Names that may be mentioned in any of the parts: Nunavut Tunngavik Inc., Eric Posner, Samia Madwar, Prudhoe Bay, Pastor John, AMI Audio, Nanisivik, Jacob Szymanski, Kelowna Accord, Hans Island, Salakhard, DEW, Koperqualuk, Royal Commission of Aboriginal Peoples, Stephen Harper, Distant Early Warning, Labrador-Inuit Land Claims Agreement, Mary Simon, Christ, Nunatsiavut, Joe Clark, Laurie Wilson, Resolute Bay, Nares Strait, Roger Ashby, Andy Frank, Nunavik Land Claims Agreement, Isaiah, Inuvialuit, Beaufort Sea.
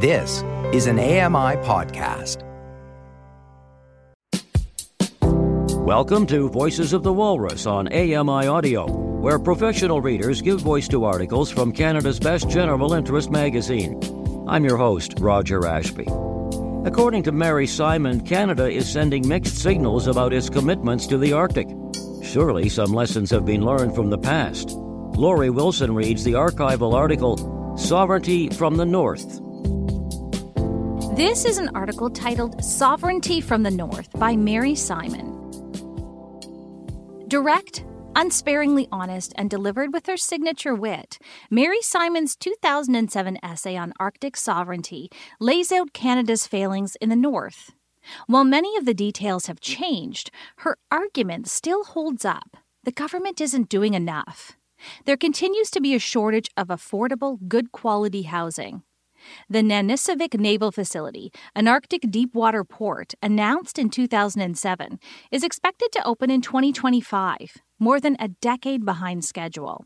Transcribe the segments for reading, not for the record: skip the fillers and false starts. This is an AMI podcast. Welcome to Voices of the Walrus on AMI Audio, where professional readers give voice to articles from Canada's best general interest magazine. I'm your host, Roger Ashby. According to Mary Simon, Canada is sending mixed signals about its commitments to the Arctic. Surely some lessons have been learned from the past. Laurie Wilson reads the archival article, Sovereignty from the North. This is an article titled Sovereignty from the North by Mary Simon. Direct, unsparingly honest, and delivered with her signature wit, Mary Simon's 2007 essay on Arctic sovereignty lays out Canada's failings in the North. While many of the details have changed, her argument still holds up. The government isn't doing enough. There continues to be a shortage of affordable, good-quality housing. The Nanisivik Naval Facility, an Arctic deepwater port announced in 2007, is expected to open in 2025, more than a decade behind schedule.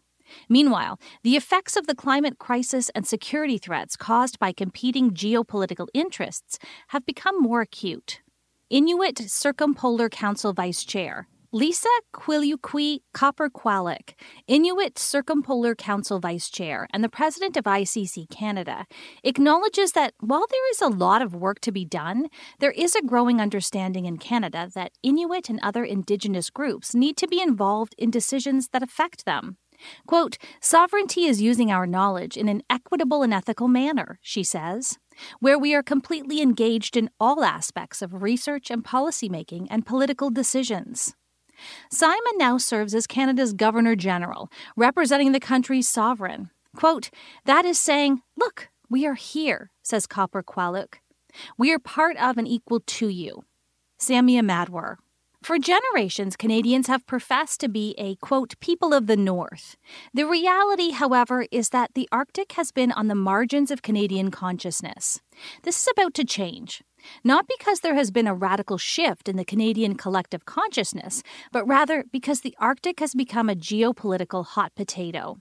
Meanwhile, the effects of the climate crisis and security threats caused by competing geopolitical interests have become more acute. Inuit Circumpolar Council Vice Chair Lisa Quiluqui Copperqualik, Inuit Circumpolar Council Vice Chair and the President of ICC Canada, acknowledges that while there is a lot of work to be done, there is a growing understanding in Canada that Inuit and other Indigenous groups need to be involved in decisions that affect them. Quote, sovereignty is using our knowledge in an equitable and ethical manner, she says, where we are completely engaged in all aspects of research and policymaking and political decisions. Simon now serves as Canada's Governor-General, representing the country's sovereign. Quote, that is saying, look, we are here, says Koperqualuk. We are part of and equal to you. Samia Madwar. For generations, Canadians have professed to be a, quote, people of the North. The reality, however, is that the Arctic has been on the margins of Canadian consciousness. This is about to change. Not because there has been a radical shift in the Canadian collective consciousness, but rather because the Arctic has become a geopolitical hot potato.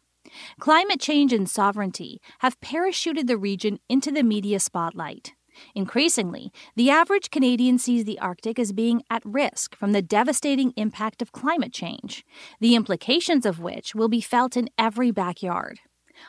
Climate change and sovereignty have parachuted the region into the media spotlight. Increasingly, the average Canadian sees the Arctic as being at risk from the devastating impact of climate change, the implications of which will be felt in every backyard.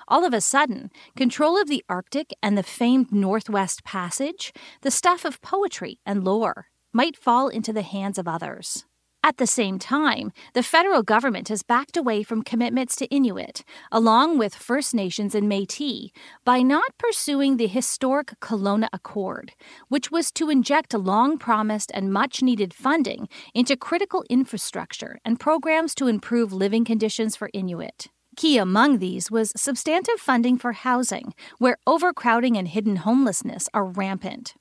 All of a sudden, control of the Arctic and the famed Northwest Passage, the stuff of poetry and lore, might fall into the hands of others. At the same time, the federal government has backed away from commitments to Inuit, along with First Nations and Métis, by not pursuing the historic Kelowna Accord, which was to inject long-promised and much-needed funding into critical infrastructure and programs to improve living conditions for Inuit. Key among these was substantive funding for housing, where overcrowding and hidden homelessness are rampant.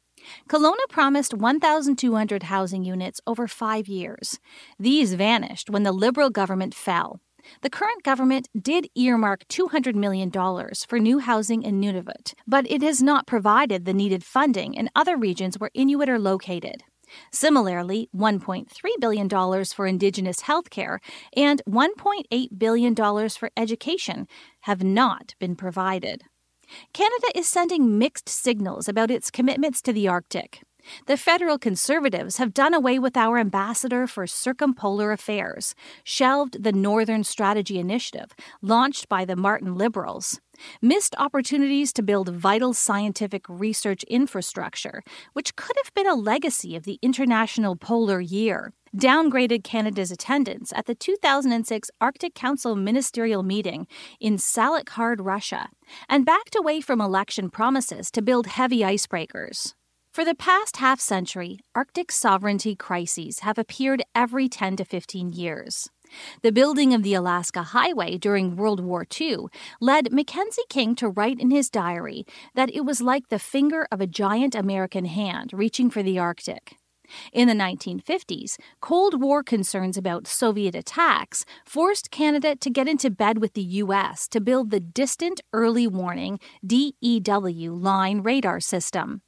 Kelowna promised 1,200 housing units over 5 years. These vanished when the Liberal government fell. The current government did earmark $200 million for new housing in Nunavut, but it has not provided the needed funding in other regions where Inuit are located. Similarly, $1.3 billion for Indigenous healthcare and $1.8 billion for education have not been provided. Canada is sending mixed signals about its commitments to the Arctic. The federal Conservatives have done away with our ambassador for circumpolar affairs, shelved the Northern Strategy Initiative, launched by the Martin Liberals, missed opportunities to build vital scientific research infrastructure, which could have been a legacy of the International Polar Year, downgraded Canada's attendance at the 2006 Arctic Council ministerial meeting in Salakhard, Russia, and backed away from election promises to build heavy icebreakers. For the past half-century, Arctic sovereignty crises have appeared every 10 to 15 years. The building of the Alaska Highway during World War II led Mackenzie King to write in his diary that it was like the finger of a giant American hand reaching for the Arctic. In the 1950s, Cold War concerns about Soviet attacks forced Canada to get into bed with the U.S. to build the Distant Early Warning, DEW, line radar system.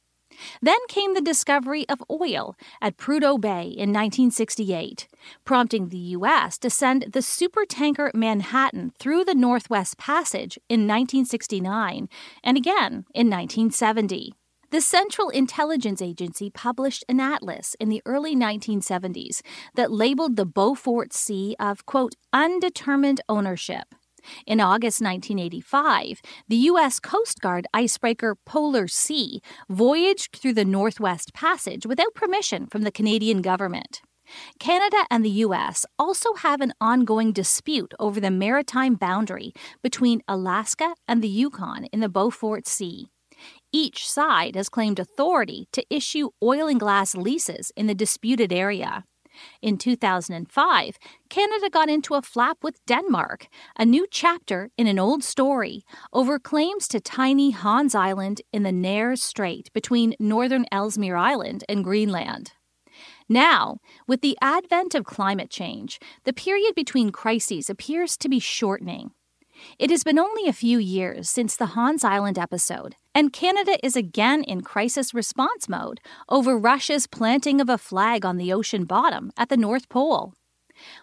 Then came the discovery of oil at Prudhoe Bay in 1968, prompting the U.S. to send the supertanker Manhattan through the Northwest Passage in 1969 and again in 1970. The Central Intelligence Agency published an atlas in the early 1970s that labeled the Beaufort Sea of, quote, undetermined ownership. In August 1985, the U.S. Coast Guard icebreaker Polar Sea voyaged through the Northwest Passage without permission from the Canadian government. Canada and the U.S. also have an ongoing dispute over the maritime boundary between Alaska and the Yukon in the Beaufort Sea. Each side has claimed authority to issue oil and gas leases in the disputed area. In 2005, Canada got into a flap with Denmark, a new chapter in an old story, over claims to tiny Hans Island in the Nares Strait between northern Ellesmere Island and Greenland. Now, with the advent of climate change, the period between crises appears to be shortening. It has been only a few years since the Hans Island episode, and Canada is again in crisis response mode over Russia's planting of a flag on the ocean bottom at the North Pole.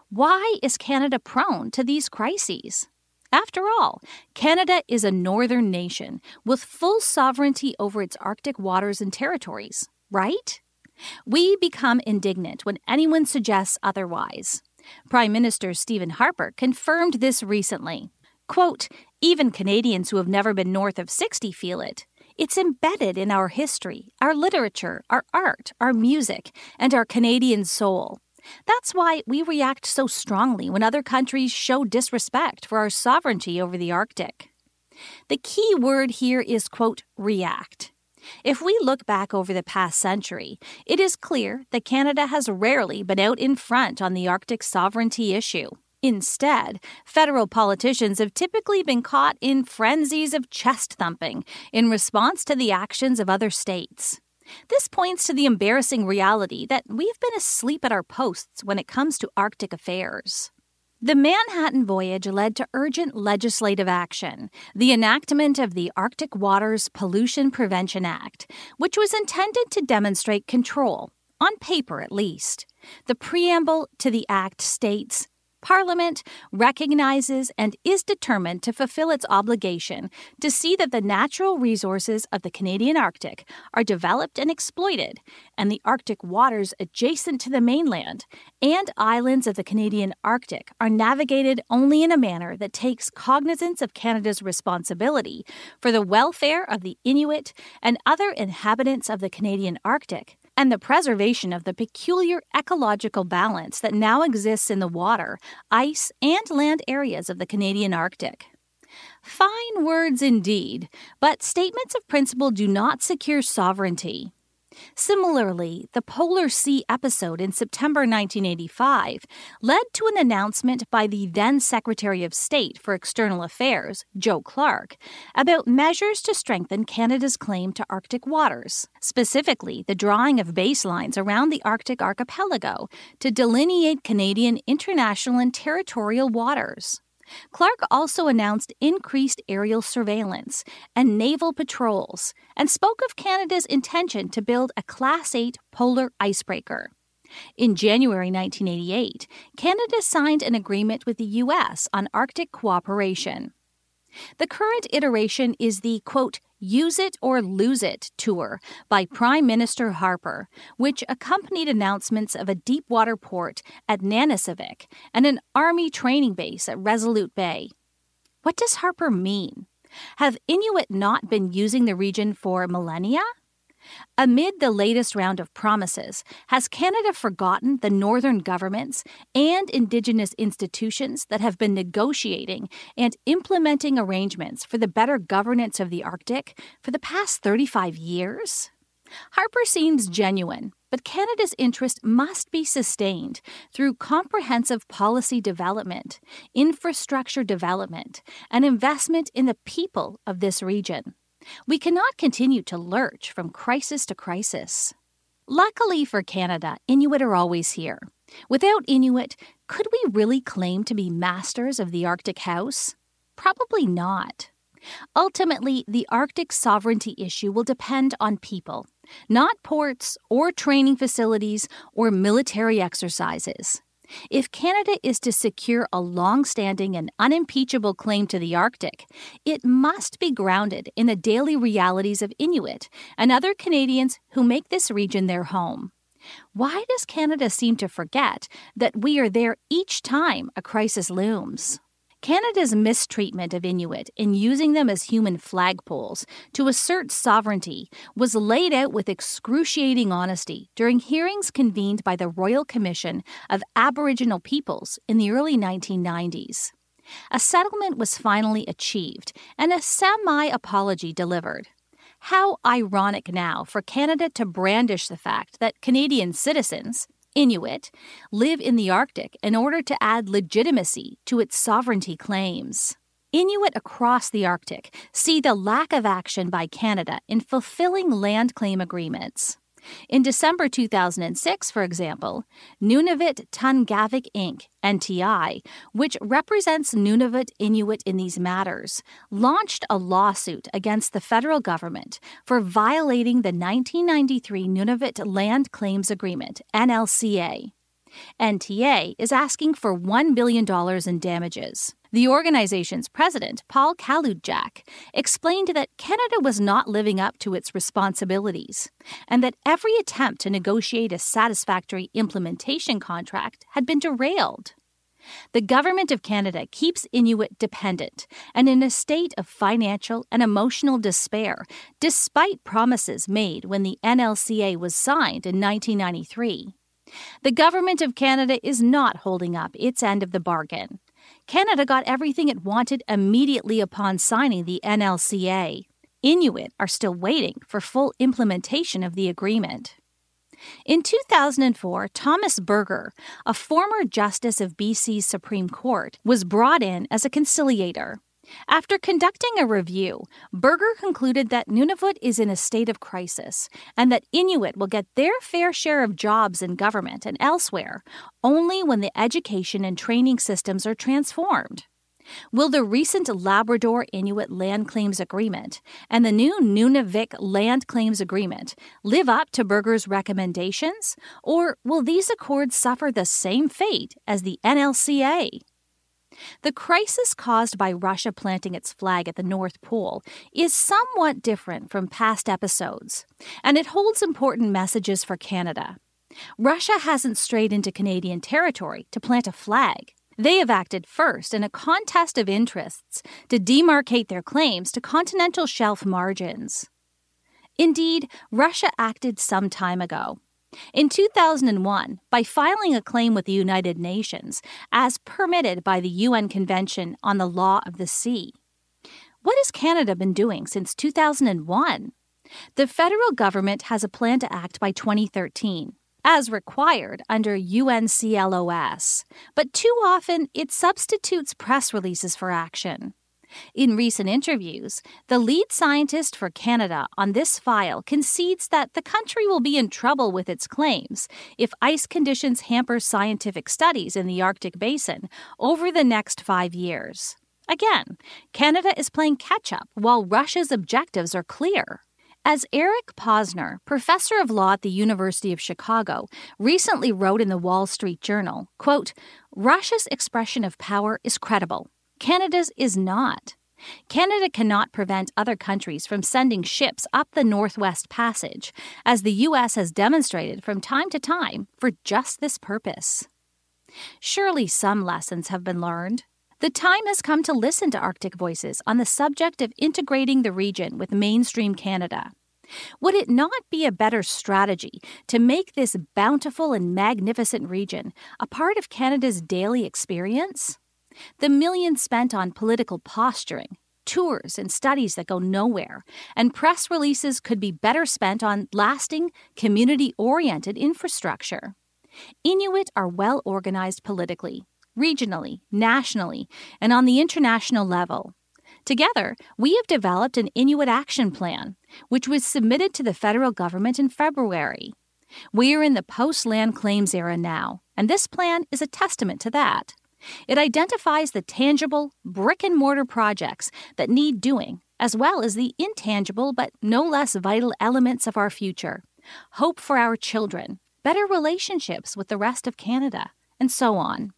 Why is Canada prone to these crises? After all, Canada is a northern nation with full sovereignty over its Arctic waters and territories, right? We become indignant when anyone suggests otherwise. Prime Minister Stephen Harper confirmed this recently. Quote, even Canadians who have never been north of 60 feel it. It's embedded in our history, our literature, our art, our music, and our Canadian soul. That's why we react so strongly when other countries show disrespect for our sovereignty over the Arctic. The key word here is, quote, react. If we look back over the past century, it is clear that Canada has rarely been out in front on the Arctic sovereignty issue. Instead, federal politicians have typically been caught in frenzies of chest-thumping in response to the actions of other states. This points to the embarrassing reality that we've been asleep at our posts when it comes to Arctic affairs. The Manhattan voyage led to urgent legislative action, the enactment of the Arctic Waters Pollution Prevention Act, which was intended to demonstrate control, on paper at least. The preamble to the act states, Parliament recognizes and is determined to fulfill its obligation to see that the natural resources of the Canadian Arctic are developed and exploited, and the Arctic waters adjacent to the mainland and islands of the Canadian Arctic are navigated only in a manner that takes cognizance of Canada's responsibility for the welfare of the Inuit and other inhabitants of the Canadian Arctic, and the preservation of the peculiar ecological balance that now exists in the water, ice, and land areas of the Canadian Arctic. Fine words indeed, but statements of principle do not secure sovereignty. Similarly, the Polar Sea episode in September 1985 led to an announcement by the then Secretary of State for External Affairs, Joe Clark, about measures to strengthen Canada's claim to Arctic waters, specifically the drawing of baselines around the Arctic archipelago to delineate Canadian international and territorial waters. Clark also announced increased aerial surveillance and naval patrols and spoke of Canada's intention to build a Class 8 polar icebreaker. In January 1988, Canada signed an agreement with the U.S. on Arctic cooperation. The current iteration is the, quote, Use It or Lose It tour by Prime Minister Harper, which accompanied announcements of a deepwater port at Nanisivik and an army training base at Resolute Bay. What does Harper mean? Have Inuit not been using the region for millennia? Amid the latest round of promises, has Canada forgotten the northern governments and Indigenous institutions that have been negotiating and implementing arrangements for the better governance of the Arctic for the past 35 years? Harper seems genuine, but Canada's interest must be sustained through comprehensive policy development, infrastructure development, and investment in the people of this region. We cannot continue to lurch from crisis to crisis. Luckily for Canada, Inuit are always here. Without Inuit, could we really claim to be masters of the Arctic house? Probably not. Ultimately, the Arctic sovereignty issue will depend on people, not ports or training facilities or military exercises. if Canada is to secure a long-standing and unimpeachable claim to the Arctic, it must be grounded in the daily realities of Inuit and other Canadians who make this region their home. Why does Canada seem to forget that we are there each time a crisis looms? Canada's mistreatment of Inuit in using them as human flagpoles to assert sovereignty was laid out with excruciating honesty during hearings convened by the Royal Commission of Aboriginal Peoples in the early 1990s. A settlement was finally achieved and a semi-apology delivered. How ironic now for Canada to brandish the fact that Canadian citizens, Inuit, live in the Arctic in order to add legitimacy to its sovereignty claims. Inuit across the Arctic see the lack of action by Canada in fulfilling land claim agreements. In December 2006, for example, Nunavut Tunngavik Inc., NTI, which represents Nunavut Inuit in these matters, launched a lawsuit against the federal government for violating the 1993 Nunavut Land Claims Agreement, NLCA. NTA is asking for $1 billion in damages. The organization's president, Paul Kaludjak, explained that Canada was not living up to its responsibilities and that every attempt to negotiate a satisfactory implementation contract had been derailed. The government of Canada keeps Inuit dependent and in a state of financial and emotional despair, despite promises made when the NLCA was signed in 1993. The government of Canada is not holding up its end of the bargain. Canada got everything it wanted immediately upon signing the NLCA. Inuit are still waiting for full implementation of the agreement. In 2004, Thomas Berger, a former justice of BC's Supreme Court, was brought in as a conciliator. After conducting a review, Berger concluded that Nunavut is in a state of crisis and that Inuit will get their fair share of jobs in government and elsewhere only when the education and training systems are transformed. Will the recent Labrador-Inuit Land Claims Agreement and the new Nunavik Land Claims Agreement live up to Berger's recommendations, or will these accords suffer the same fate as the NLCA? The crisis caused by Russia planting its flag at the North Pole is somewhat different from past episodes, and it holds important messages for Canada. Russia hasn't strayed into Canadian territory to plant a flag. They have acted first in a contest of interests to demarcate their claims to continental shelf margins. Indeed, Russia acted some time ago. In 2001, by filing a claim with the United Nations, as permitted by the UN Convention on the Law of the Sea. What has Canada been doing since 2001? The federal government has a plan to act by 2013, as required under UNCLOS, but too often it substitutes press releases for action. In recent interviews, the lead scientist for Canada on this file concedes that the country will be in trouble with its claims if ice conditions hamper scientific studies in the Arctic Basin over the next 5 years. Again, Canada is playing catch-up while Russia's objectives are clear. As Eric Posner, professor of law at the University of Chicago, recently wrote in the Wall Street Journal, quote, "Russia's expression of power is credible. Canada's is not. Canada cannot prevent other countries from sending ships up the Northwest Passage, as the U.S. has demonstrated from time to time for just this purpose." Surely some lessons have been learned. The time has come to listen to Arctic voices on the subject of integrating the region with mainstream Canada. Would it not be a better strategy to make this bountiful and magnificent region a part of Canada's daily experience? The millions spent on political posturing, tours and studies that go nowhere, and press releases could be better spent on lasting, community-oriented infrastructure. Inuit are well organized politically, regionally, nationally, and on the international level. Together, we have developed an Inuit action plan, which was submitted to the federal government in February. We are in the post-land claims era now, and this plan is a testament to that. It identifies the tangible, brick-and-mortar projects that need doing, as well as the intangible but no less vital elements of our future. Hope for our children, better relationships with the rest of Canada, and so on.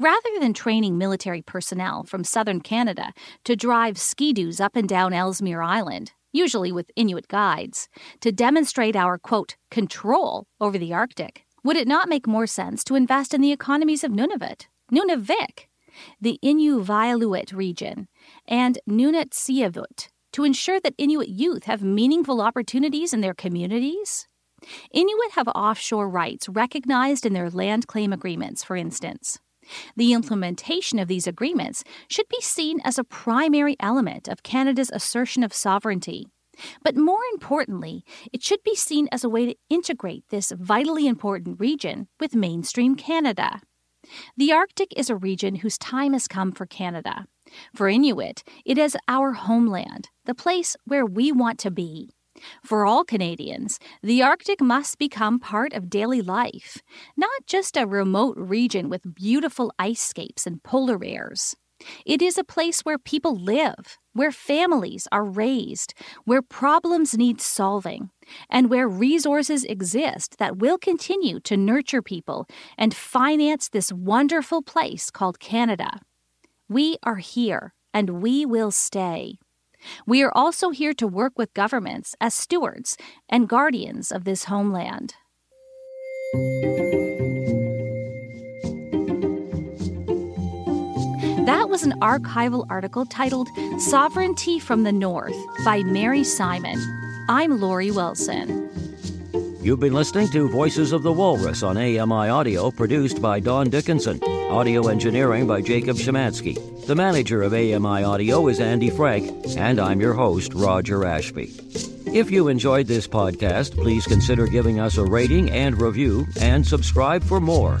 Rather than training military personnel from southern Canada to drive ski-doos up and down Ellesmere Island, usually with Inuit guides, to demonstrate our, quote, control over the Arctic, would it not make more sense to invest in the economies of Nunavut, Nunavik, the Inuvialuit region, and Nunatsiavut, to ensure that Inuit youth have meaningful opportunities in their communities? Inuit have offshore rights recognized in their land claim agreements, for instance. The implementation of these agreements should be seen as a primary element of Canada's assertion of sovereignty. But more importantly, it should be seen as a way to integrate this vitally important region with mainstream Canada. The Arctic is a region whose time has come for Canada. For Inuit, it is our homeland, the place where we want to be. For all Canadians, the Arctic must become part of daily life, not just a remote region with beautiful icescapes and polar bears. It is a place where people live, where families are raised, where problems need solving, and where resources exist that will continue to nurture people and finance this wonderful place called Canada. We are here, and we will stay. We are also here to work with governments as stewards and guardians of this homeland. That was an archival article titled Sovereignty from the North by Mary Simon. I'm Laurie Wilson. You've been listening to Voices of the Walrus on AMI Audio, produced by Don Dickinson. Audio engineering by Jacob Szymanski. The manager of AMI Audio is Andy Frank, and I'm your host, Roger Ashby. If you enjoyed this podcast, please consider giving us a rating and review, and subscribe for more.